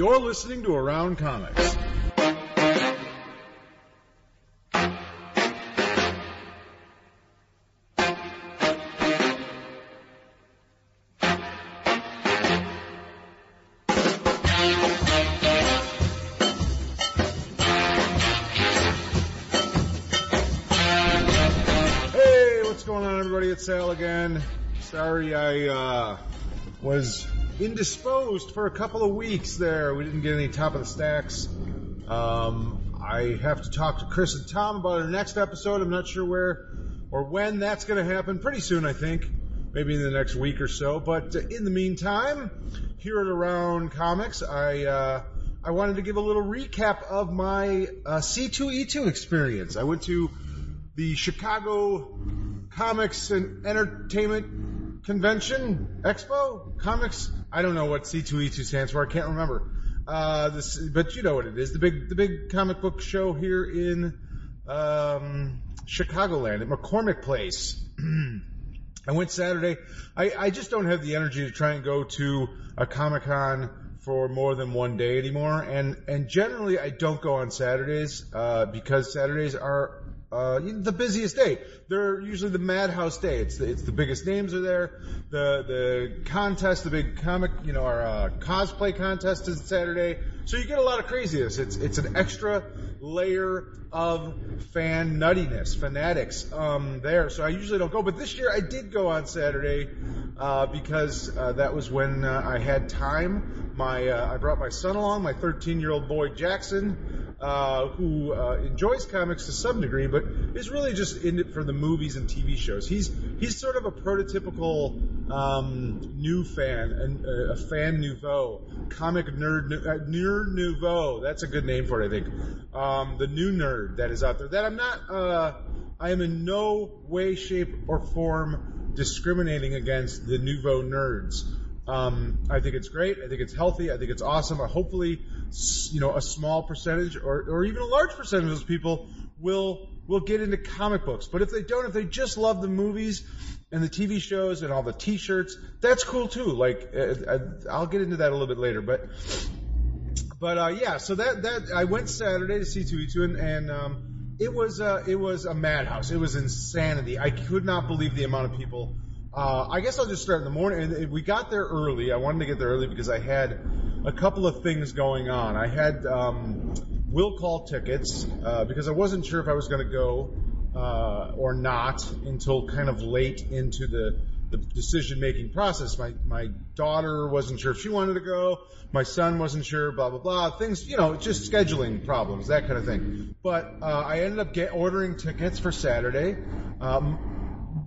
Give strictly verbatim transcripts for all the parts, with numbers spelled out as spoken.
You're listening to Around Comics. Sale again. Sorry I uh, was indisposed for a couple of weeks there. We didn't get any top of the stacks. Um, I have to talk to Chris and Tom about our next episode. I'm not sure where or when that's going to happen. Pretty soon, I think. Maybe in the next week or so. But uh, in the meantime, here at Around Comics, I uh, I wanted to give a little recap of my uh, C two E two experience. I went to the Chicago Comics and Entertainment Convention Expo? Comics? I don't know what C two E two stands for. I can't remember. Uh, this, but you know what it is. The big the big comic book show here in um, Chicagoland at McCormick Place. I went Saturday. I, I just don't have the energy to try and go to a Comic-Con for more than one day anymore. And, and generally, I don't go on Saturdays uh, because Saturdays are Uh, the busiest day. They're usually the madhouse day. It's the, it's the biggest names are there. The the contest, the big comic, you know, our uh, cosplay contest is Saturday. So you get a lot of craziness. It's it's an extra layer of fan nuttiness, fanatics um, there. So I usually don't go, but this year I did go on Saturday uh, because uh, that was when uh, I had time. My uh, I brought my son along, my thirteen-year-old boy Jackson. Uh, who uh, enjoys comics to some degree, but is really just in it for the movies and T V shows. He's he's sort of a prototypical um, new fan, an, uh, a fan nouveau, comic nerd, uh, nerd nouveau. That's a good name for it, I think. Um, the new nerd that is out there. That I'm not. Uh, I am in no way, shape, or form discriminating against the nouveau nerds. Um, I think it's great. I think it's healthy. I think it's awesome. I hopefully, you know, a small percentage or, or even a large percentage of those people will will get into comic books. But if they don't, if they just love the movies and the T V shows and all the T-shirts, that's cool too. Like, uh, I'll get into that a little bit later. But but uh, yeah, so that that I went Saturday to C two E two and, and um, it was uh, it was a madhouse. It was insanity. I could not believe the amount of people. Uh, I guess I'll just start in the morning. And we got there early. I wanted to get there early because I had a couple of things going on. I had um, will call tickets uh, because I wasn't sure if I was going to go uh, or not until kind of late into the, the decision-making process. My my daughter wasn't sure if she wanted to go. My son wasn't sure, blah, blah, blah. Things, you know, just scheduling problems, that kind of thing. But uh, I ended up get, ordering tickets for Saturday. Um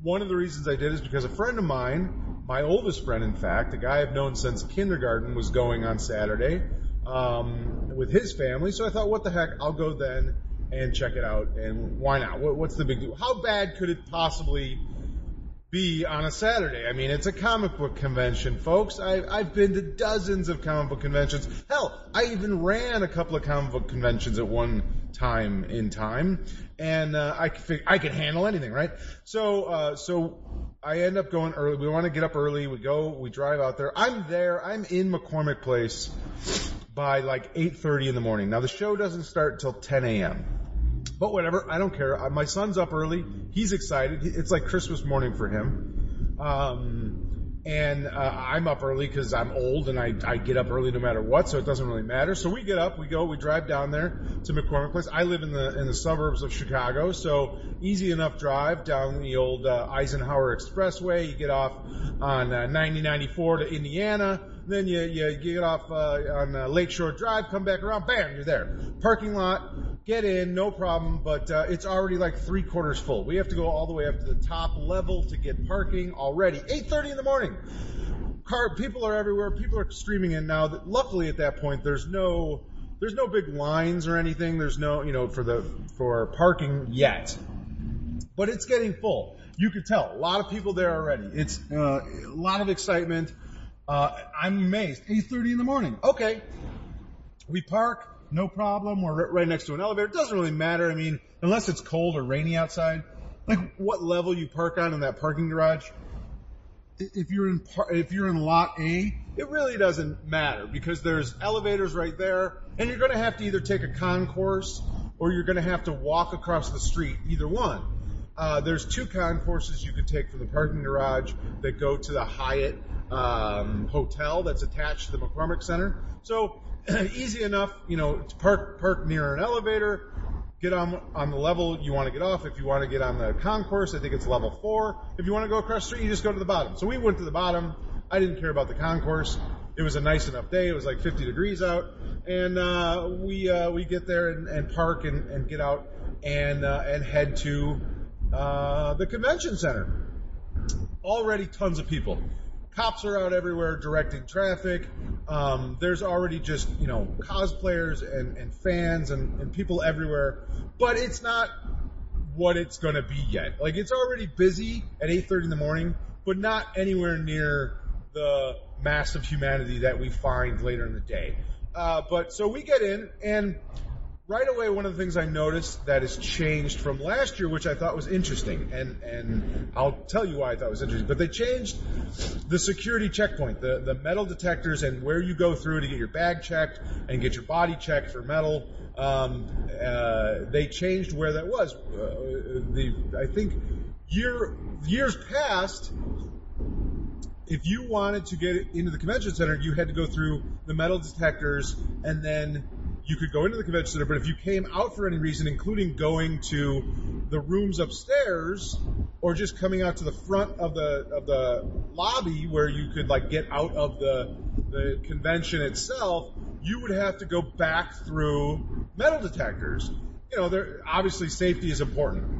One of the reasons I did is because a friend of mine, my oldest friend, in fact, a guy I've known since kindergarten, was going on Saturday um, with his family. So I thought, what the heck, I'll go then and check it out. And why not? What's the big deal? How bad could it possibly be on a Saturday? I mean, it's a comic book convention, folks. I, I've been to dozens of comic book conventions. Hell, I even ran a couple of comic book conventions at one time in time. And uh, I could figure, I could handle anything, right? So, uh, so I end up going early. We want to get up early. We go. We drive out there. I'm there. I'm in McCormick Place by like eight thirty in the morning. Now the show doesn't start until ten a.m. But whatever, I don't care. My son's up early. He's excited. It's like Christmas morning for him. Um, and uh, I'm up early because I'm old and I, I get up early no matter what, so it doesn't really matter. So we get up, we go, we drive down there to McCormick Place. I live in the in the suburbs of Chicago, so easy enough drive down the old uh, Eisenhower Expressway. You get off on uh, ninety ninety-four to Indiana, then you, you get off uh, on uh, Lakeshore Drive, come back around, bam, you're there. Parking lot, get in, no problem, but uh, it's already like three quarters full. We have to go all the way up to the top level to get parking already. eight thirty in the morning. Car, people are everywhere. People are streaming in now. Luckily, at that point, there's no there's no big lines or anything. There's no, you know, for the for parking yet, but it's getting full. You could tell a lot of people there already. It's uh, a lot of excitement. Uh, I'm amazed. eight thirty in the morning. Okay. We park. No problem. We're right next to an elevator. It doesn't really matter. I mean, unless it's cold or rainy outside, like what level you park on in that parking garage. If you're in, par- if you're in lot A, it really doesn't matter because there's elevators right there, and you're going to have to either take a concourse or you're going to have to walk across the street, either one. Uh, there's two concourses you can take from the parking garage that go to the Hyatt um, Hotel that's attached to the McCormick Center. So easy enough, you know, to park park near an elevator, get on on the level you want to get off. If you want to get on the concourse, I think it's level four. If you want to go across the street, you just go to the bottom. So we went to the bottom. I didn't care about the concourse. It was a nice enough day. It was like fifty degrees out, and uh, we uh, we get there and, and park and, and get out and uh, and head to uh, the convention center. Already tons of people. Cops are out everywhere directing traffic. Um, there's already just you know cosplayers and, and fans and, and people everywhere, but it's not what it's going to be yet. Like it's already busy at eight thirty in the morning, but not anywhere near the mass of humanity that we find later in the day. Uh, but so we get in, and right away one of the things I noticed that has changed from last year, which I thought was interesting, and, and I'll tell you why I thought it was interesting, but they changed the security checkpoint, the, the metal detectors and where you go through to get your bag checked and get your body checked for metal. Um, uh, they changed where that was. Uh, the I think year, years past, if you wanted to get into the convention center, you had to go through the metal detectors, and then you could go into the convention center. But if you came out for any reason, including going to the rooms upstairs or just coming out to the front of the of the lobby where you could like get out of the the convention itself, you would have to go back through metal detectors. You know, there obviously safety is important.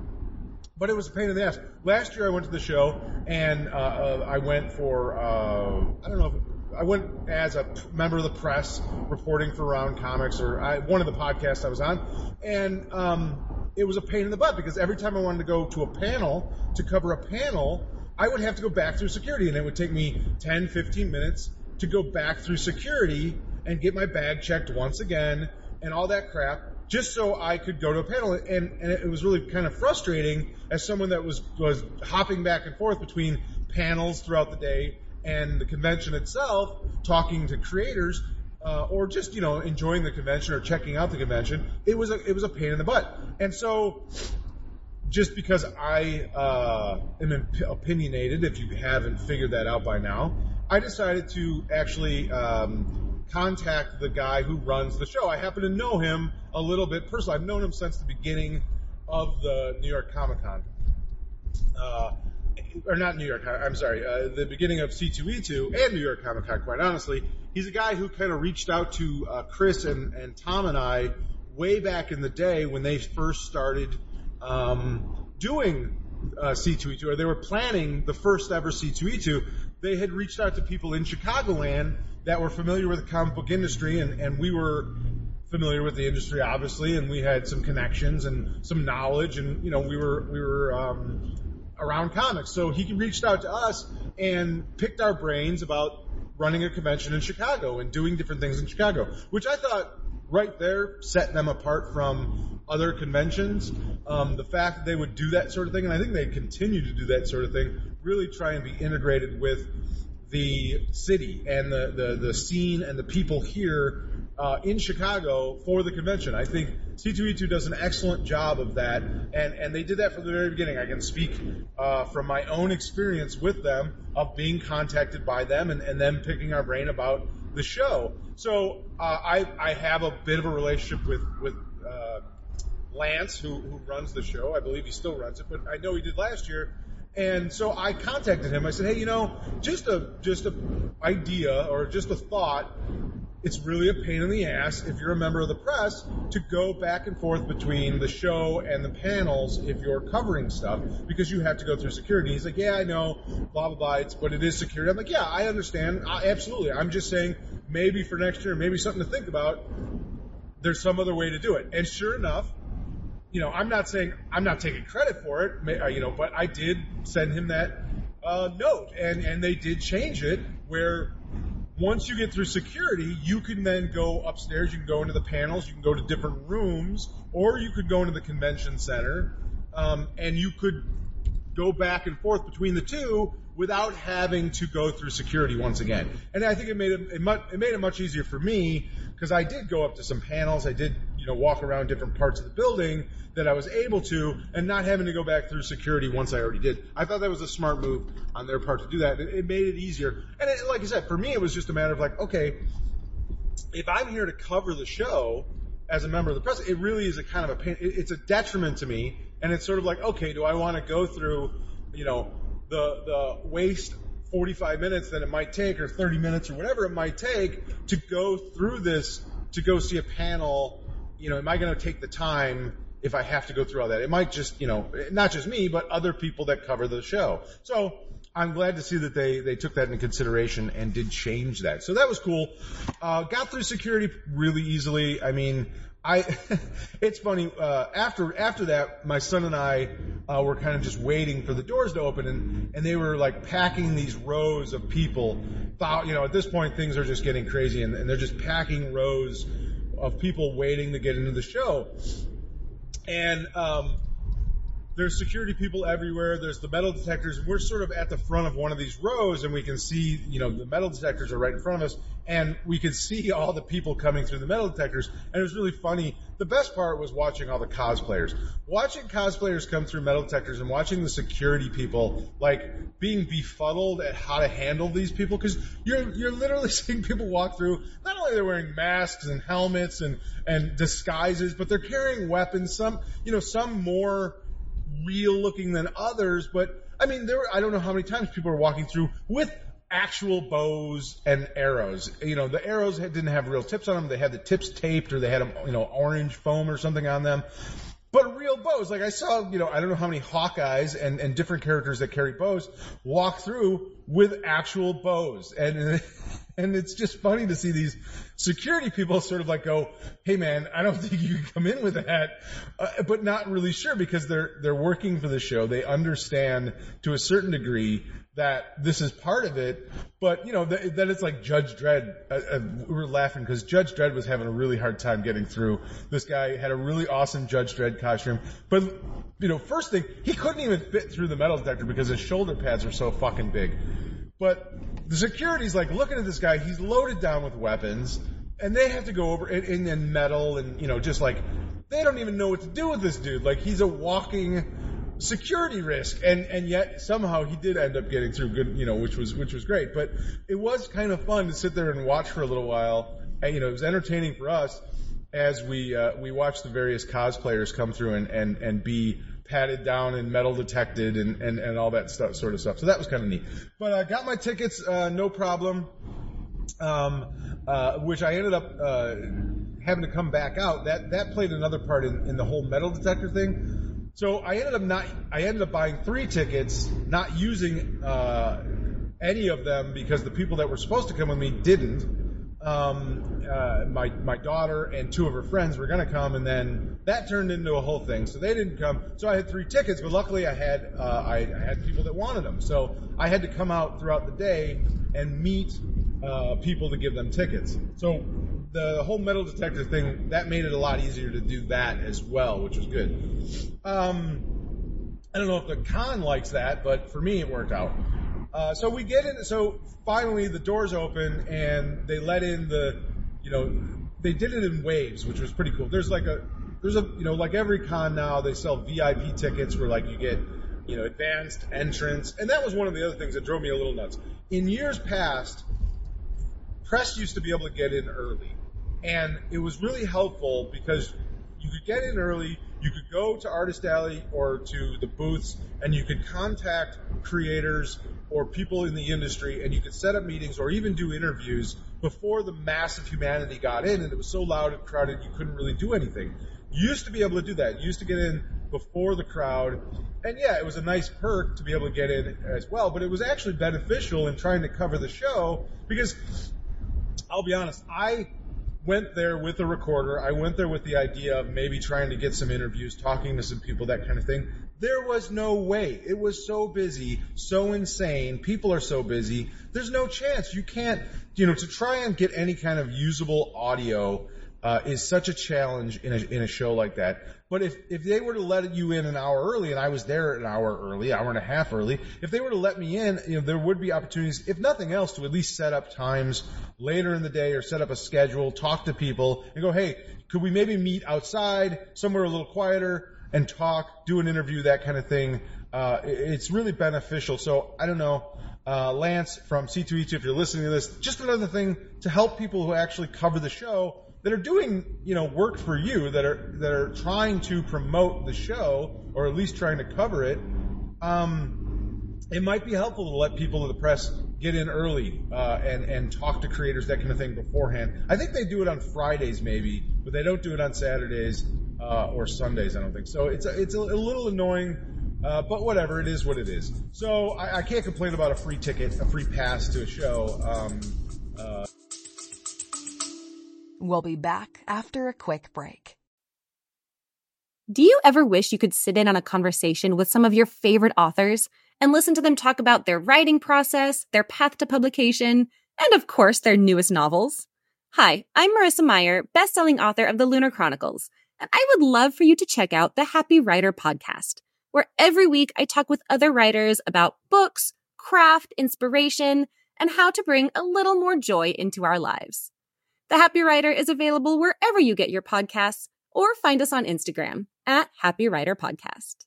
But it was a pain in the ass. Last year I went to the show, and uh, uh, I went for, uh, I don't know, if it, I went as a p- member of the press reporting for Around Comics, or I, one of the podcasts I was on, and um, it was a pain in the butt because every time I wanted to go to a panel, to cover a panel, I would have to go back through security, and it would take me ten, fifteen minutes to go back through security and get my bag checked once again and all that crap, just so I could go to a panel. And, and it was really kind of frustrating as someone that was, was hopping back and forth between panels throughout the day and the convention itself, talking to creators, uh, or just, you know, enjoying the convention or checking out the convention. It was a, it was a pain in the butt. And so just because I uh, am opinionated, if you haven't figured that out by now, I decided to actually um, contact the guy who runs the show. I happen to know him a little bit personally. I've known him since the beginning of the New York Comic Con, uh, or not New York. I'm sorry, uh, the beginning of C two E two and New York Comic Con. Quite honestly, he's a guy who kind of reached out to uh, Chris and, and Tom and I way back in the day when they first started um, doing uh, C two E two, or they were planning the first ever C two E two. They had reached out to people in Chicagoland that were familiar with the comic book industry, and, and we were familiar with the industry, obviously, and we had some connections and some knowledge, and you know we were we were um, around comics. So he reached out to us and picked our brains about running a convention in Chicago and doing different things in Chicago, which I thought right there set them apart from other conventions. Um, the fact that they would do that sort of thing, and I think they continue to do that sort of thing, really try and be integrated with the city and the the, the scene and the people here Uh, in Chicago for the convention. I think C two E two does an excellent job of that, and, and they did that from the very beginning. I can speak uh, from my own experience with them of being contacted by them and, and them picking our brain about the show. So uh, I, I have a bit of a relationship with, with uh, Lance, who, who runs the show. I believe he still runs it, but I know he did last year. And so I contacted him. I said, hey, you know, just a just a idea or just a thought. It's really a pain in the ass if you're a member of the press to go back and forth between the show and the panels if you're covering stuff because you have to go through security. He's like, yeah, I know, blah, blah, blah, it's, but it is security. I'm like, yeah, I understand. I, absolutely. I'm just saying maybe for next year, maybe something to think about. There's some other way to do it. And sure enough, you know, I'm not saying I'm not taking credit for it, you know, but I did send him that uh, note, and, and they did change it where once you get through security, you can then go upstairs, you can go into the panels, you can go to different rooms, or you could go into the convention center, um, and you could go back and forth between the two without having to go through security once again. And I think it made it, it, much, it made it much easier for me because I did go up to some panels. I did, you know, walk around different parts of the building that I was able to, and not having to go back through security once I already did. I thought that was a smart move on their part to do that. It, it made it easier. And it, like I said, for me, it was just a matter of like, okay, if I'm here to cover the show as a member of the press, it really is a kind of a pain. It, it's a detriment to me. And it's sort of like, okay, do I want to go through, you know, the the waste forty-five minutes that it might take, or thirty minutes or whatever it might take to go through this, to go see a panel? You know, am I going to take the time if I have to go through all that? It might just, you know, not just me, but other people that cover the show. So I'm glad to see that they, they took that into consideration and did change that. So that was cool. Uh, got through security really easily. I mean, I, it's funny, uh, after, after that, my son and I, uh, were kind of just waiting for the doors to open, and, and they were like packing these rows of people. You know, at this point, things are just getting crazy, and, and they're just packing rows of people waiting to get into the show. And, um, there's security people everywhere. There's the metal detectors. We're sort of at the front of one of these rows, and we can see, you know, the metal detectors are right in front of us, and we can see all the people coming through the metal detectors. And it was really funny. The best part was watching all the cosplayers. Watching cosplayers come through metal detectors and watching the security people, like, being befuddled at how to handle these people, because you're you're literally seeing people walk through. Not only they're wearing masks and helmets and, and disguises, but they're carrying weapons, some, you know, some more real looking than others, but I mean, there were, I don't know how many times people were walking through with actual bows and arrows. You know, the arrows had, didn't have real tips on them. They had the tips taped, or they had them, you know, orange foam or something on them. But real bows, like I saw, you know, I don't know how many Hawkeyes and, and different characters that carry bows walk through with actual bows. And and it's just funny to see these security people sort of like go, hey man, I don't think you can come in with that, uh, but not really sure, because they're they're working for the show. They understand to a certain degree that this is part of it, but you know, that, that it's like Judge Dredd. Uh, uh, we were laughing because Judge Dredd was having a really hard time getting through. This guy had a really awesome Judge Dredd costume, but you know, first thing, he couldn't even fit through the metal detector because his shoulder pads are so fucking big. But the security's like looking at this guy, he's loaded down with weapons, and they have to go over and, and, and metal and, you know, just like, they don't even know what to do with this dude. Like, he's a walking security risk, and and yet somehow he did end up getting through good, you know, which was which was great. But it was kind of fun to sit there and watch for a little while, and you know, it was entertaining for us as we uh, we watched the various cosplayers come through and and and be patted down and metal detected and and and all that stuff, sort of stuff. So that was kind of neat. But I uh, got my tickets, uh, no problem, um, uh, which I ended up uh, having to come back out. That that played another part in, in the whole metal detector thing. So I ended up not. I ended up buying three tickets, not using uh, any of them because the people that were supposed to come with me didn't. Um, uh, my my daughter and two of her friends were going to come, and then that turned into a whole thing. So they didn't come. So I had three tickets, but luckily I had uh, I, I had people that wanted them. So I had to come out throughout the day and meet uh, people to give them tickets. So the whole metal detector thing, that made it a lot easier to do that as well, which was good. Um, I don't know if the con likes that, but for me, it worked out. Uh, so we get in, so finally the doors open and they let in the, you know, they did it in waves, which was pretty cool. There's like a, there's a, you know, like every con now, they sell V I P tickets where like you get, you know, advanced entrance. And that was one of the other things that drove me a little nuts. In years past, press used to be able to get in early. And it was really helpful because you could get in early, you could go to Artist Alley or to the booths, and you could contact creators or people in the industry, and you could set up meetings or even do interviews before the mass of humanity got in, and it was so loud and crowded you couldn't really do anything. You used to be able to do that. You used to get in before the crowd, and yeah, it was a nice perk to be able to get in as well, but it was actually beneficial in trying to cover the show because, I'll be honest, I went there with a recorder. I went there with the idea of maybe trying to get some interviews, talking to some people, that kind of thing. There was no way. It was so busy, so insane. People are so busy. There's no chance. You can't, you know, to try and get any kind of usable audio uh, is such a challenge in a, in a show like that. But if, if they were to let you in an hour early, and I was there an hour early, hour and a half early, if they were to let me in, you know, there would be opportunities, if nothing else, to at least set up times later in the day or set up a schedule, talk to people, and go, hey, could we maybe meet outside, somewhere a little quieter, and talk, do an interview, that kind of thing. Uh, it's really beneficial. So, I don't know, uh, Lance from C two E two, if you're listening to this, just another thing to help people who actually cover the show that are doing, you know, work for you, that are that are trying to promote the show, or at least trying to cover it. Um, it might be helpful to let people in the press get in early uh, and, and talk to creators, that kind of thing, beforehand. I think they do it on Fridays maybe, but they don't do it on Saturdays uh, or Sundays, I don't think. So it's a, it's a, a little annoying. Uh, but whatever, it is what it is. So I, I can't complain about a free ticket, a free pass to a show. Um, uh. We'll be back after a quick break. Do you ever wish you could sit in on a conversation with some of your favorite authors and listen to them talk about their writing process, their path to publication, and of course, their newest novels? Hi, I'm Marissa Meyer, best-selling author of the Lunar Chronicles, and I would love for you to check out the Happy Writer podcast, where every week I talk with other writers about books, craft, inspiration, and how to bring a little more joy into our lives. The Happy Writer is available wherever you get your podcasts, or find us on Instagram at Happy Writer Podcast.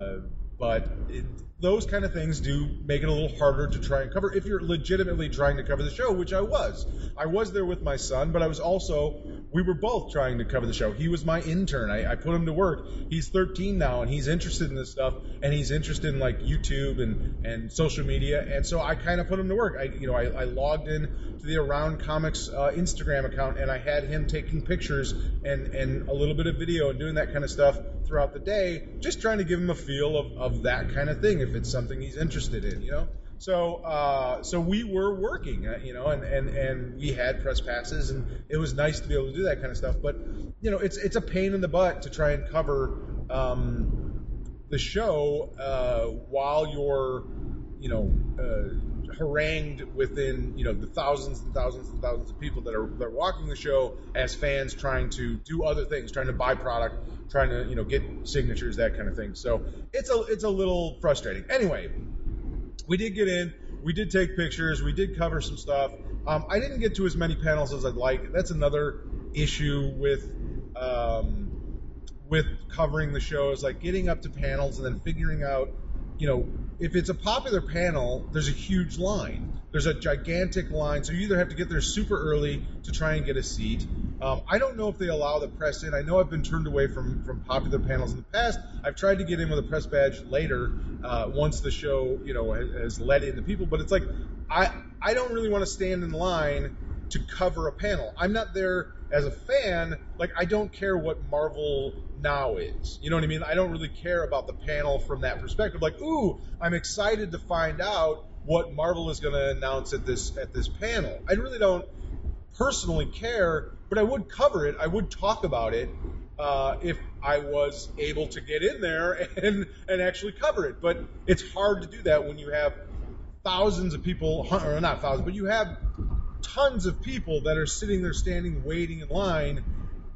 Uh, but it, those kind of things do make it a little harder to try and cover if you're legitimately trying to cover the show, which I was. I was there with my son, but I was also... We were both trying to cover the show. He was my intern. I, I put him to work. He's thirteen now, and he's interested in this stuff, and he's interested in like YouTube and, and social media. And so I kind of put him to work. I you know I, I logged in to the Around Comics uh, Instagram account, and I had him taking pictures and, and a little bit of video and doing that kind of stuff throughout the day, just trying to give him a feel of, of that kind of thing if it's something he's interested in, you know. So, uh, so we were working, you know, and, and, and we had press passes, and it was nice to be able to do that kind of stuff. But, you know, it's it's a pain in the butt to try and cover um, the show uh, while you're, you know, uh, harangued within, you know, the thousands and thousands and thousands of people that are that are watching the show as fans, trying to do other things, trying to buy product, trying to, you know, get signatures, that kind of thing. So it's a it's a little frustrating. Anyway. We did get in, we did take pictures, we did cover some stuff. Um, I didn't get to as many panels as I'd like. That's another issue with um, with covering the show, is like getting up to panels and then figuring out, you know, if it's a popular panel, there's a huge line. There's a gigantic line, so you either have to get there super early to try and get a seat. Um, I don't know if they allow the press in. I know I've been turned away from, from popular panels in the past. I've tried to get in with a press badge later uh, once the show, you know, has, has let in the people. But it's like I I don't really want to stand in line to cover a panel. I'm not there as a fan. Like, I don't care what Marvel Now is. You know what I mean? I don't really care about the panel from that perspective. Like, ooh, I'm excited to find out what Marvel is going to announce at this at this panel. I really don't personally care, but I would cover it. I would talk about it uh, if I was able to get in there and, and actually cover it. But it's hard to do that when you have thousands of people, or not thousands, but you have tons of people that are sitting there standing, waiting in line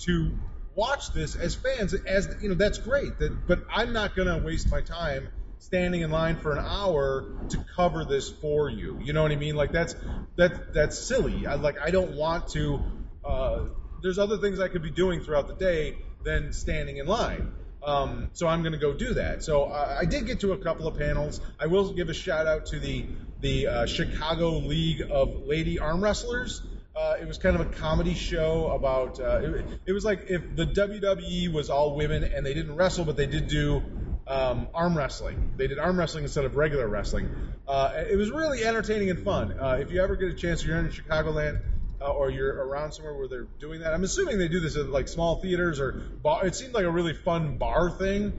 to watch this as fans. As you know, that's great. That, but I'm not going to waste my time standing in line for an hour to cover this for you. You know what I mean? Like, that's that that's silly. I, like, I don't want to. Uh, there's other things I could be doing throughout the day than standing in line. Um, so I'm going to go do that. So I, I did get to a couple of panels. I will give a shout out to the the uh, Chicago League of Lady Arm Wrestlers. Uh, it was kind of a comedy show about. Uh, it, it was like if the W W E was all women and they didn't wrestle, but they did do. Um, arm wrestling. They did arm wrestling instead of regular wrestling. Uh, it was really entertaining and fun. Uh, if you ever get a chance, you're in Chicagoland uh, or you're around somewhere where they're doing that. I'm assuming they do this at like small theaters or bar. It seemed like a really fun bar thing.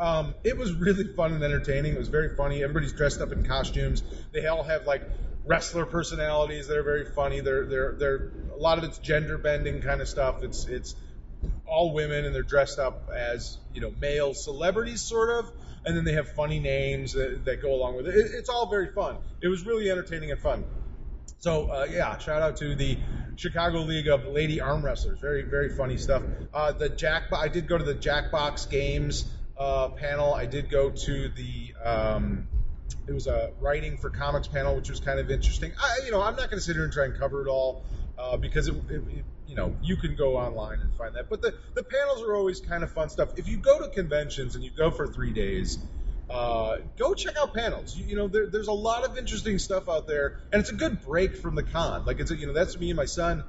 Um, it was really fun and entertaining. It was very funny. Everybody's dressed up in costumes. They all have like wrestler personalities that are very funny. They're they're they're a lot of it's gender bending kind of stuff. It's it's all women, and they're dressed up as, you know, male celebrities sort of, and then they have funny names that, that go along with it. it. It's all very fun. It was really entertaining and fun. So, uh, yeah, shout out to the Chicago League of Lady Arm Wrestlers. Very, very funny stuff. Uh, the Jack, I did go to the Jackbox Games uh, panel. I did go to the, um, it was a writing for comics panel, which was kind of interesting. I, you know, I'm not going to sit here and try and cover it all uh, because, it, it, it, you know, you can go online and find that. But the, the panels are always kind of fun stuff. If you go to conventions and you go for three days, Uh, go check out panels. You, you know, there, there's a lot of interesting stuff out there, and it's a good break from the con. Like, it's a, you know, that's me and my son.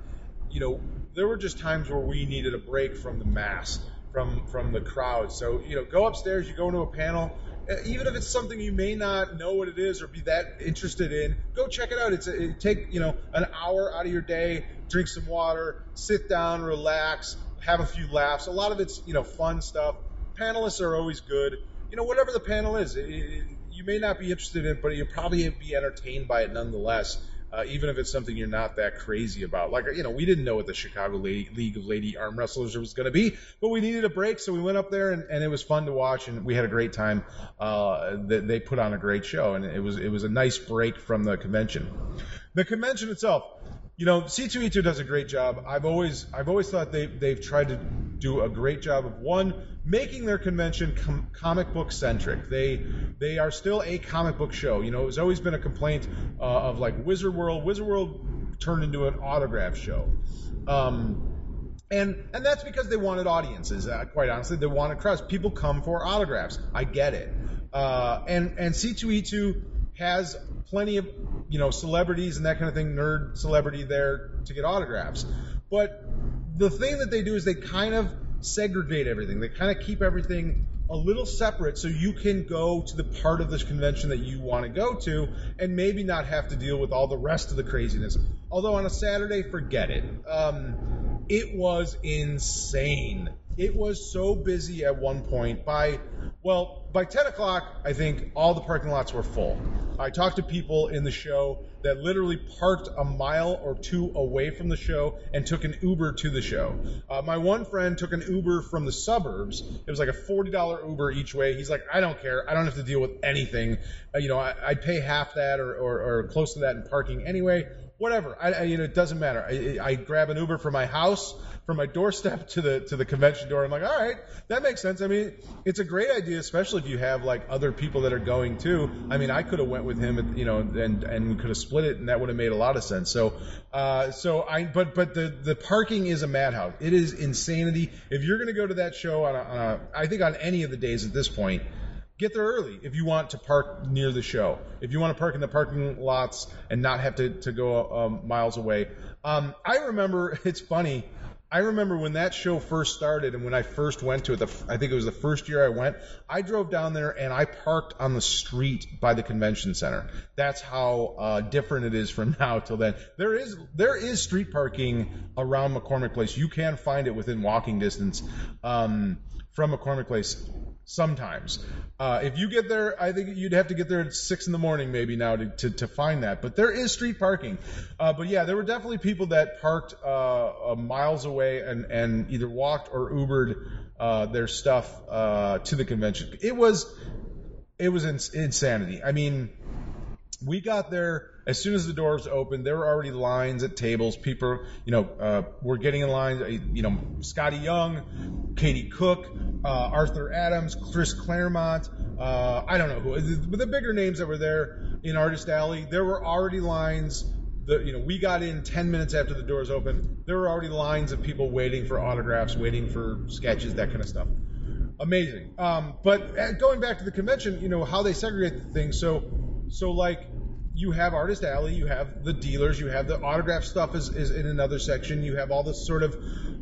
You know, there were just times where we needed a break from the mass, from from the crowd. So, you know, go upstairs, you go into a panel, even if it's something you may not know what it is or be that interested in. Go check it out. It's a, it take you know an hour out of your day. Drink some water, sit down, relax, have a few laughs. A lot of it's you know fun stuff. Panelists are always good. You know, whatever the panel is, it, it, you may not be interested in it, but you'll probably be entertained by it nonetheless, uh, even if it's something you're not that crazy about. Like, you know, we didn't know what the Chicago Lady, League of Lady Arm Wrestlers was going to be, but we needed a break, so we went up there, and, and it was fun to watch, and we had a great time. Uh, they, they put on a great show, and it was it was a nice break from the convention. The convention itself, you know, C two E two does a great job. I've always I've always thought they they've tried to do a great job of, one, making their convention com- comic book centric. They they are still a comic book show. You know, it's always been a complaint uh, of like Wizard World. Wizard World turned into an autograph show. Um, and and that's because they wanted audiences, uh, quite honestly. They wanted crowds. People come for autographs. I get it. Uh, and, and C two E two has plenty of, you know, celebrities and that kind of thing, nerd celebrity there to get autographs. But the thing that they do is they kind of segregate everything. They kind of keep everything a little separate so you can go to the part of this convention that you want to go to and maybe not have to deal with all the rest of the craziness. Although on a Saturday, forget it. Um, it was insane. It was so busy at one point. By, well, by ten o'clock, I think all the parking lots were full. I talked to people in the show that literally parked a mile or two away from the show and took an Uber to the show. Uh, my one friend took an Uber from the suburbs. It was like a forty dollars Uber each way. He's like, I don't care. I don't have to deal with anything. Uh, you know, I, I'd pay half that or, or, or close to that in parking anyway. Whatever, I, I, you know, it doesn't matter. I, I grab an Uber from my house, from my doorstep to the to the convention door. I'm like, all right, that makes sense. I mean, it's a great idea, especially if you have like other people that are going too. I mean, I could have went with him, at, you know, and and we could have split it, and that would have made a lot of sense. So, uh, so I, but but the the parking is a madhouse. It is insanity. If you're gonna go to that show on, a, on a, I think on any of the days at this point. Get there early if you want to park near the show. If you want to park in the parking lots and not have to, to go um, miles away. Um, I remember, it's funny, I remember when that show first started and when I first went to it, the, I think it was the first year I went, I drove down there and I parked on the street by the convention center. That's how uh, different it is from now till then. There is there is street parking around McCormick Place. You can find it within walking distance um, from McCormick Place. Sometimes. Uh, if you get there, I think you'd have to get there at six in the morning maybe now to, to, to find that. But there is street parking. Uh, but yeah, there were definitely people that parked uh, uh, miles away and, and either walked or Ubered uh, their stuff uh, to the convention. It was, it was ins- insanity. I mean, we got there as soon as the doors opened. There were already lines at tables. People, you know, uh, were getting in line. You know, Scotty Young, Katie Cook, uh, Arthur Adams, Chris Claremont. Uh, I don't know who, the, the bigger names that were there in Artist Alley. There were already lines. The, you know, we got in ten minutes after the doors opened. There were already lines of people waiting for autographs, waiting for sketches, that kind of stuff. Amazing. Um, but going back to the convention, you know, how they segregate the things. So. So, like, you have Artist Alley, you have the dealers, you have the autograph stuff is, is in another section, you have all this sort of,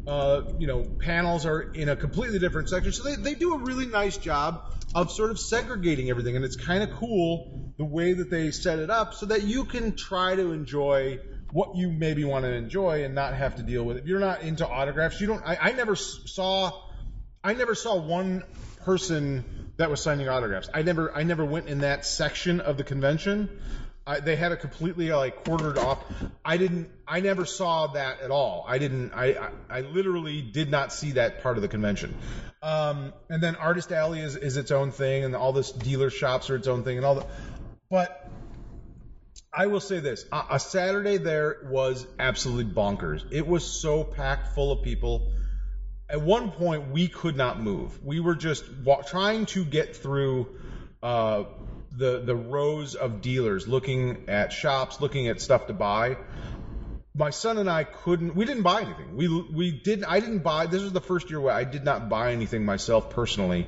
uh, you know, panels are in a completely different section. So they, they do a really nice job of sort of segregating everything, and it's kind of cool the way that they set it up so that you can try to enjoy what you maybe want to enjoy and not have to deal with it. If you're not into autographs, you don't – I never saw – I never saw one person – that was signing autographs. I never, I never went in that section of the convention. I, they had it completely like quartered off. I didn't, I never saw that at all. I didn't, I, I, I literally did not see that part of the convention. Um, and then Artist Alley is, is its own thing, and all this dealer shops are its own thing, and all the. But I will say this. A, a Saturday there was absolutely bonkers. It was so packed full of people. At one point, we could not move. We were just walk, trying to get through uh, the the rows of dealers, looking at shops, looking at stuff to buy. My son and I couldn't. We didn't buy anything. We we did. I didn't buy. This was the first year where I did not buy anything myself personally,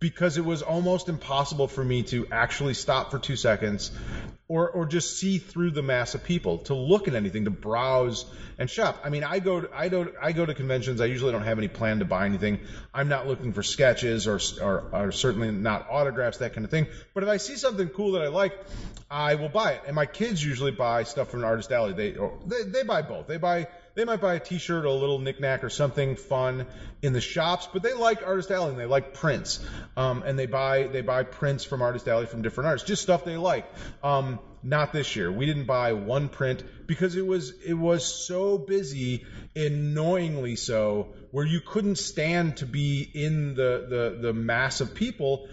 because it was almost impossible for me to actually stop for two seconds, or or just see through the mass of people to look at anything, to browse and shop. I mean, I go to, I don't I go to conventions. I usually don't have any plan to buy anything. I'm not looking for sketches or, or or certainly not autographs, that kind of thing. But if I see something cool that I like, I will buy it. And my kids usually buy stuff from an Artist Alley. They or they, they buy both. They buy. They might buy a T-shirt, or a little knickknack, or something fun in the shops, but they like Artist Alley and they like prints, um, and they buy they buy prints from Artist Alley from different artists, just stuff they like. Um, not this year. We didn't buy one print because it was it was so busy, annoyingly so, where you couldn't stand to be in the the, the mass of people.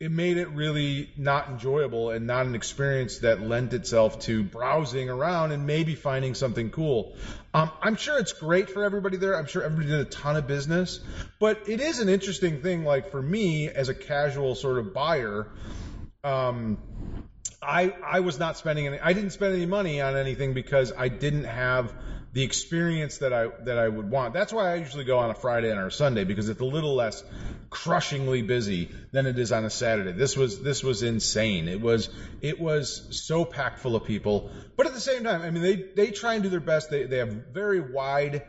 It made it really not enjoyable and not an experience that lent itself to browsing around and maybe finding something cool. Um, I'm sure it's great for everybody there. I'm sure everybody did a ton of business. But it is an interesting thing, like for me as a casual sort of buyer, um, I I was not spending any I didn't spend any money on anything because I didn't have the experience that I that I would want. That's why I usually go on a Friday and or a Sunday, because it's a little less crushingly busy than it is on a Saturday. This was this was insane. It was it was so packed full of people. But at the same time, I mean, they, they try and do their best. They they have very wide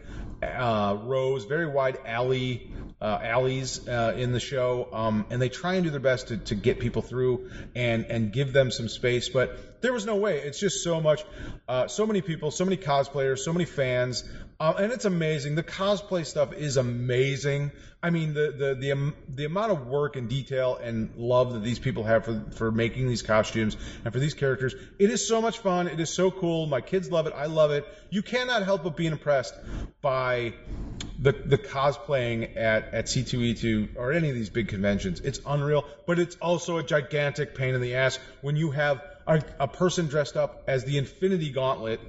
uh, rows, very wide alley uh, alleys uh, in the show, um, and they try and do their best to, to get people through and and give them some space. But there was no way. It's just so much, uh, so many people, so many cosplayers, so many fans. Uh, and it's amazing. The cosplay stuff is amazing. I mean, the the the, um, the amount of work and detail and love that these people have for, for making these costumes and for these characters, it is so much fun. It is so cool. My kids love it. I love it. You cannot help but being impressed by the the cosplaying at, at C two E two or any of these big conventions. It's unreal, but it's also a gigantic pain in the ass when you have a, a person dressed up as the Infinity Gauntlet,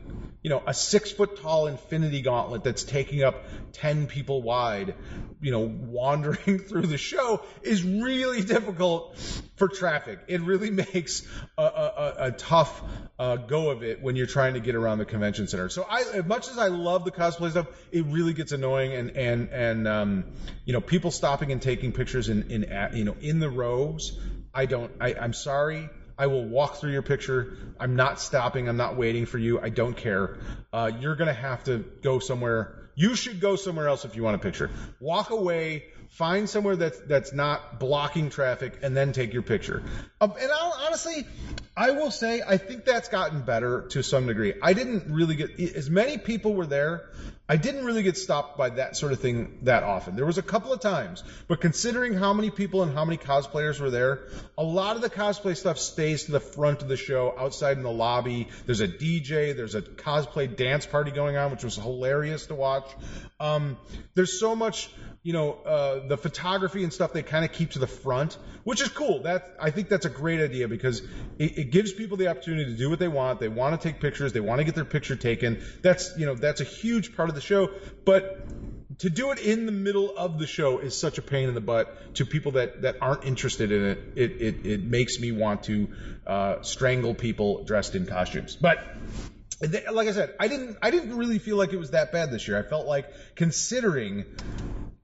you know, a six-foot-tall Infinity Gauntlet that's taking up ten people wide, you know, wandering through the show is really difficult for traffic. It really makes a, a, a tough uh, go of it when you're trying to get around the convention center. So I, as much as I love the cosplay stuff, it really gets annoying, and and and um, you know, people stopping and taking pictures in in you know in the rows. I don't. I, I'm sorry. I will walk through your picture. I'm not stopping. I'm not waiting for you. I don't care. Uh, you're going to have to go somewhere. You should go somewhere else if you want a picture. Walk away. Find somewhere that's, that's not blocking traffic, and then take your picture. Um, and I'll, honestly, I will say I think that's gotten better to some degree. I didn't really get – as many people were there – I didn't really get stopped by that sort of thing that often. There was a couple of times, but considering how many people and how many cosplayers were there, a lot of the cosplay stuff stays to the front of the show, outside in the lobby. There's a D J. There's a cosplay dance party going on, which was hilarious to watch. Um, there's so much, you know, uh, the photography and stuff they kind of keep to the front, which is cool. That I think that's a great idea, because it, it gives people the opportunity to do what they want. They want to take pictures. They want to get their picture taken. That's, you know, that's a huge part of the show, but to do it in the middle of the show is such a pain in the butt to people that, that aren't interested in it. It it, it makes me want to uh, strangle people dressed in costumes. But they, like I said, I didn't I didn't really feel like it was that bad this year. I felt like, considering,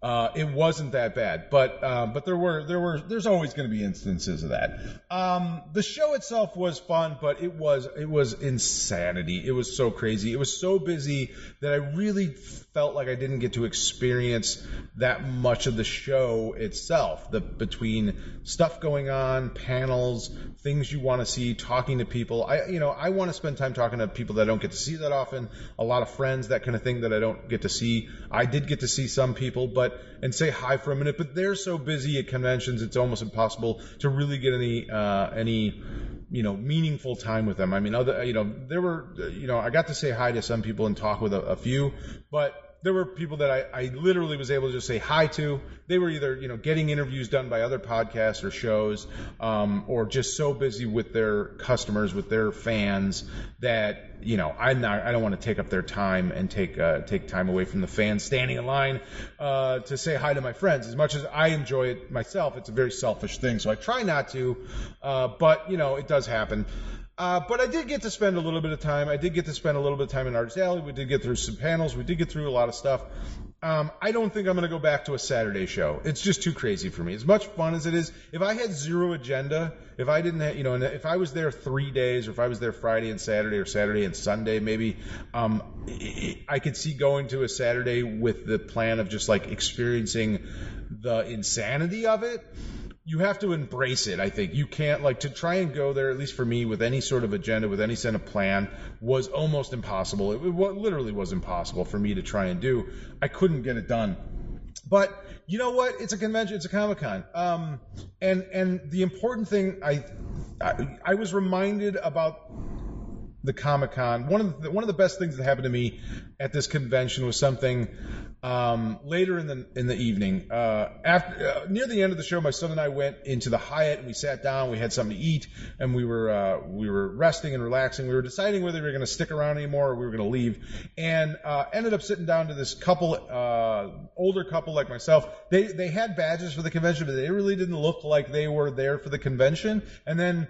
uh, it wasn't that bad. But uh, but there were there were there's always going to be instances of that. Um, the show itself was fun, but it was it was insanity. It was so crazy. It was so busy that I really felt like I didn't get to experience that much of the show itself. The between stuff going on, panels, things you want to see, talking to people. I you know I want to spend time talking to people that I don't get to see that often. A lot of friends, that kind of thing, that I don't get to see. I did get to see some people, but and say hi for a minute, but they're so busy at conventions, it's almost impossible to really get any uh, any you know meaningful time with them. I mean, other you know there were you know I got to say hi to some people and talk with a, a few, but there were people that I, I literally was able to just say hi to. They were either, you know, getting interviews done by other podcasts or shows, um, or just so busy with their customers, with their fans, that, you know, I'm not, I don't want to take up their time and take uh, take time away from the fans standing in line uh, to say hi to my friends. As much as I enjoy it myself, it's a very selfish thing, so I try not to, uh, but, you know, it does happen. Uh, but I did get to spend a little bit of time. I did get to spend a little bit of time in Artist Alley. We did get through some panels. We did get through a lot of stuff. Um, I don't think I'm going to go back to a Saturday show. It's just too crazy for me. As much fun as it is, if I had zero agenda, if I didn't have, you know, and if I was there three days, or if I was there Friday and Saturday, or Saturday and Sunday, maybe, um, I could see going to a Saturday with the plan of just like experiencing the insanity of it. You have to embrace it, I think. You can't, like, to try and go there, at least for me, with any sort of agenda, with any sort of plan, was almost impossible. It, it literally was impossible for me to try and do. I couldn't get it done. But you know what? It's a convention. It's a Comic-Con. Um, and, and the important thing, I, I, I was reminded about the Comic-Con. One of the, one of the best things that happened to me at this convention was something... Um, later in the in the evening, uh, after uh, near the end of the show, my son and I went into the Hyatt and we sat down. We had something to eat, and we were uh, we were resting and relaxing. We were deciding whether we were going to stick around anymore or we were going to leave, and uh, ended up sitting down to this couple, uh, older couple like myself. They they had badges for the convention, but they really didn't look like they were there for the convention. And then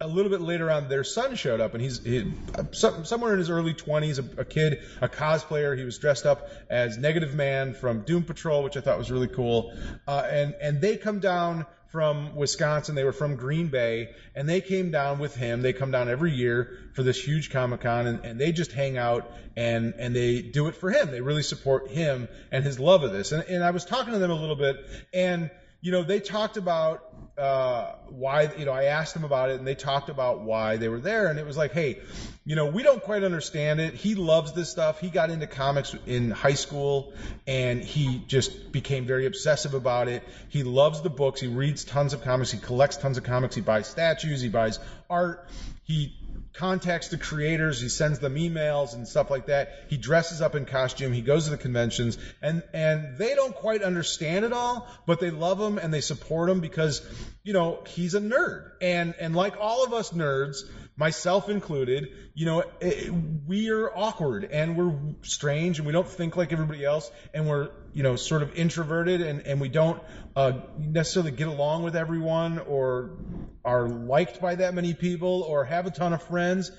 a little bit later on, their son showed up, and he's he, somewhere in his early twenties, a, a kid, a cosplayer. He was dressed up as Negative Man from Doom Patrol, which I thought was really cool, uh, and and they come down from Wisconsin. They were from Green Bay, and they came down with him. They come down every year for this huge Comic-Con, and, and they just hang out, and and they do it for him. They really support him and his love of this. And, and I was talking to them a little bit, and you know, they talked about uh, why, you know, I asked them about it, and they talked about why they were there. And it was like, hey, you know, we don't quite understand it. He loves this stuff. He got into comics in high school, and he just became very obsessive about it. He loves the books. He reads tons of comics. He collects tons of comics. He buys statues. He buys art. He contacts the creators. He sends them emails and stuff like that. He dresses up in costume. He goes to the conventions, and and they don't quite understand it all, but they love him and they support him because, you know, he's a nerd, and and like all of us nerds, myself included, you know, it, we are awkward and we're strange and we don't think like everybody else, and we're, you know, sort of introverted, and, and we don't uh, necessarily get along with everyone or are liked by that many people or have a ton of friends.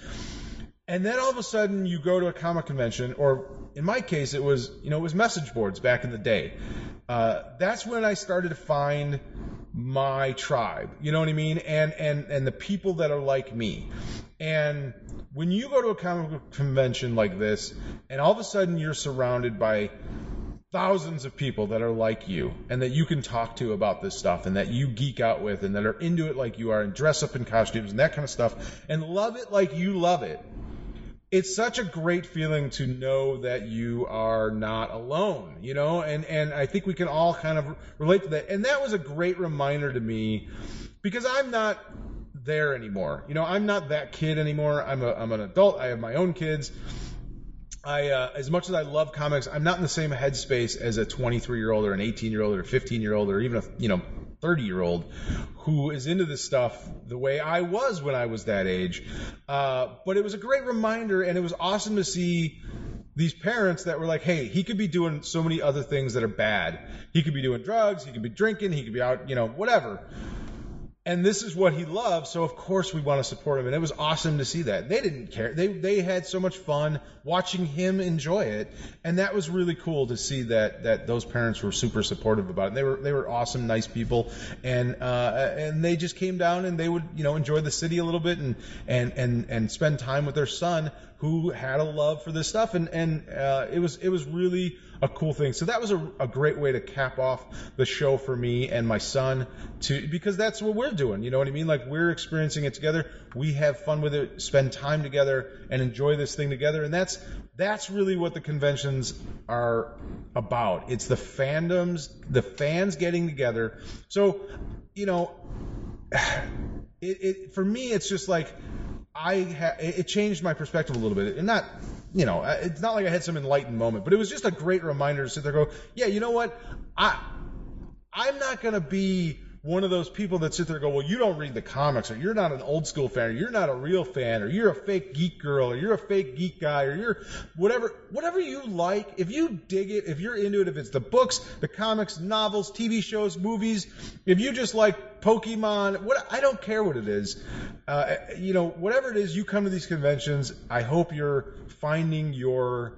And then all of a sudden you go to a comic convention, or in my case it was, you know, it was message boards back in the day. Uh, that's when I started to find my tribe, you know what I mean? And, and, and the people that are like me. And when you go to a comic convention like this, and all of a sudden you're surrounded by thousands of people that are like you and that you can talk to about this stuff and that you geek out with and that are into it like you are and dress up in costumes and that kind of stuff and love it like you love it. It's such a great feeling to know that you are not alone, you know, and, and I think we can all kind of relate to that. And that was a great reminder to me because I'm not there anymore. You know, I'm not that kid anymore. I'm a, I'm an adult. I have my own kids. I, uh, as much as I love comics, I'm not in the same headspace as a twenty-three-year-old or an eighteen-year-old or a fifteen-year-old or even a, you know, thirty-year-old who is into this stuff the way I was when I was that age. Uh, but it was a great reminder, and it was awesome to see these parents that were like, hey, he could be doing so many other things that are bad. He could be doing drugs. He could be drinking. He could be out, you know, whatever. And this is what he loves, so of course we want to support him. And it was awesome to see that. They didn't care. They they had so much fun watching him enjoy it, and that was really cool to see that that those parents were super supportive about it. They were they were awesome, nice people, and uh, and they just came down and they would, you know, enjoy the city a little bit and and and and spend time with their son who had a love for this stuff, and and uh, it was it was really a cool thing. So that was a, a great way to cap off the show for me and my son, to because that's what we're doing. You know what I mean? Like, we're experiencing it together. We have fun with it, spend time together, and enjoy this thing together. And that's that's really what the conventions are about. It's the fandoms, the fans getting together. So, you know, it, it for me, it's just like, I ha- it changed my perspective a little bit. And not, you know, it's not like I had some enlightened moment, but it was just a great reminder to sit there and go, yeah, you know what? I, I'm not going to be one of those people that sit there and go, well, you don't read the comics, or you're not an old school fan, or you're not a real fan, or you're a fake geek girl, or you're a fake geek guy, or you're whatever, whatever you like. If you dig it, if you're into it, if it's the books, the comics, novels, T V shows, movies, if you just like Pokemon, what, I don't care what it is. Uh, you know, whatever it is, you come to these conventions. I hope you're finding your,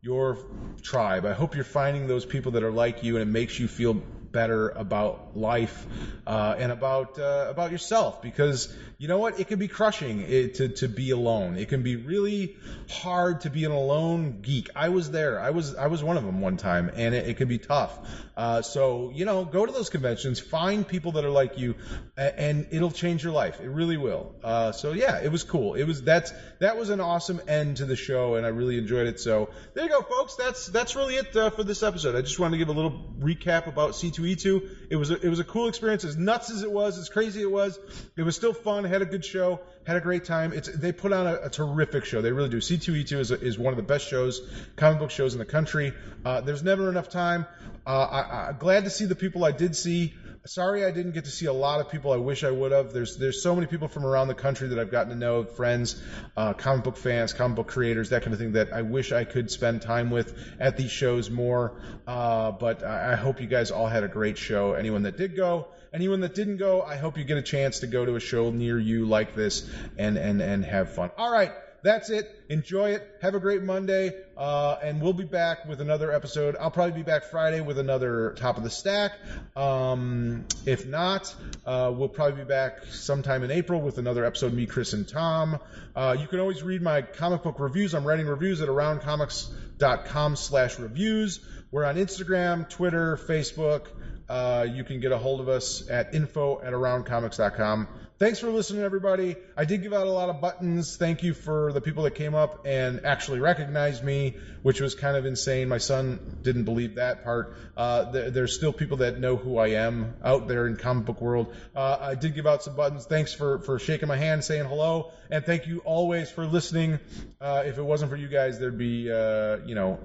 your tribe. I hope you're finding those people that are like you, and it makes you feel better about life uh, and about uh, about yourself, because you know what, it can be crushing it, to to be alone. It can be really hard to be an alone geek. I was there. I was I was one of them one time, and it, it can be tough. Uh, so you know, go to those conventions, find people that are like you, and it'll change your life. It really will. Uh, so yeah, it was cool. It was that's that was an awesome end to the show, and I really enjoyed it. So there you go, folks. That's that's really it uh, for this episode. I just wanted to give a little recap about C two E two. It was a, it was a cool experience. As nuts as it was, as crazy it was, it was still fun. Had a good show. Had a great time. It's they put on a, a terrific show. They really do. C two E two is a, is one of the best shows, comic book shows in the country. Uh, there's never enough time. Uh, I, I'm glad to see the people I did see. Sorry I didn't get to see a lot of people. I wish I would have. There's there's so many people from around the country that I've gotten to know, friends, uh, comic book fans, comic book creators, that kind of thing, that I wish I could spend time with at these shows more. Uh, but I, I hope you guys all had a great show. Anyone that did go, anyone that didn't go, I hope you get a chance to go to a show near you like this and and, and have fun. All right. That's it. Enjoy it. Have a great Monday. Uh, and we'll be back with another episode. I'll probably be back Friday with another Top of the Stack. Um, if not, uh, we'll probably be back sometime in April with another episode of me, Chris, and Tom. Uh, you can always read my comic book reviews. I'm writing reviews at aroundcomics.com slash reviews. We're on Instagram, Twitter, Facebook. Uh, you can get a hold of us at info at aroundcomics.com. Thanks for listening, everybody. I did give out a lot of buttons. Thank you for the people that came up and actually recognized me, which was kind of insane. My son didn't believe that part. Uh, th- there's still people that know who I am out there in comic book world. Uh, I did give out some buttons. Thanks for, for shaking my hand, saying hello, and thank you always for listening. Uh, if it wasn't for you guys, there'd be, uh, you know,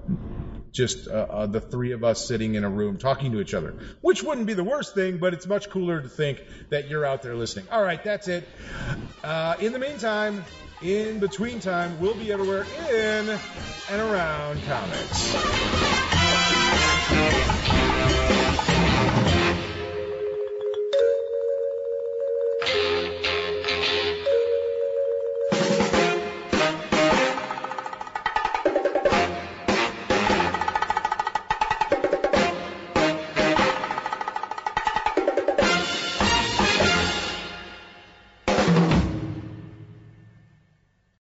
just uh, uh, the three of us sitting in a room talking to each other, which wouldn't be the worst thing, but it's much cooler to think that you're out there listening. All right, that's it. Uh, in the meantime, in between time, we'll be everywhere in and around comics.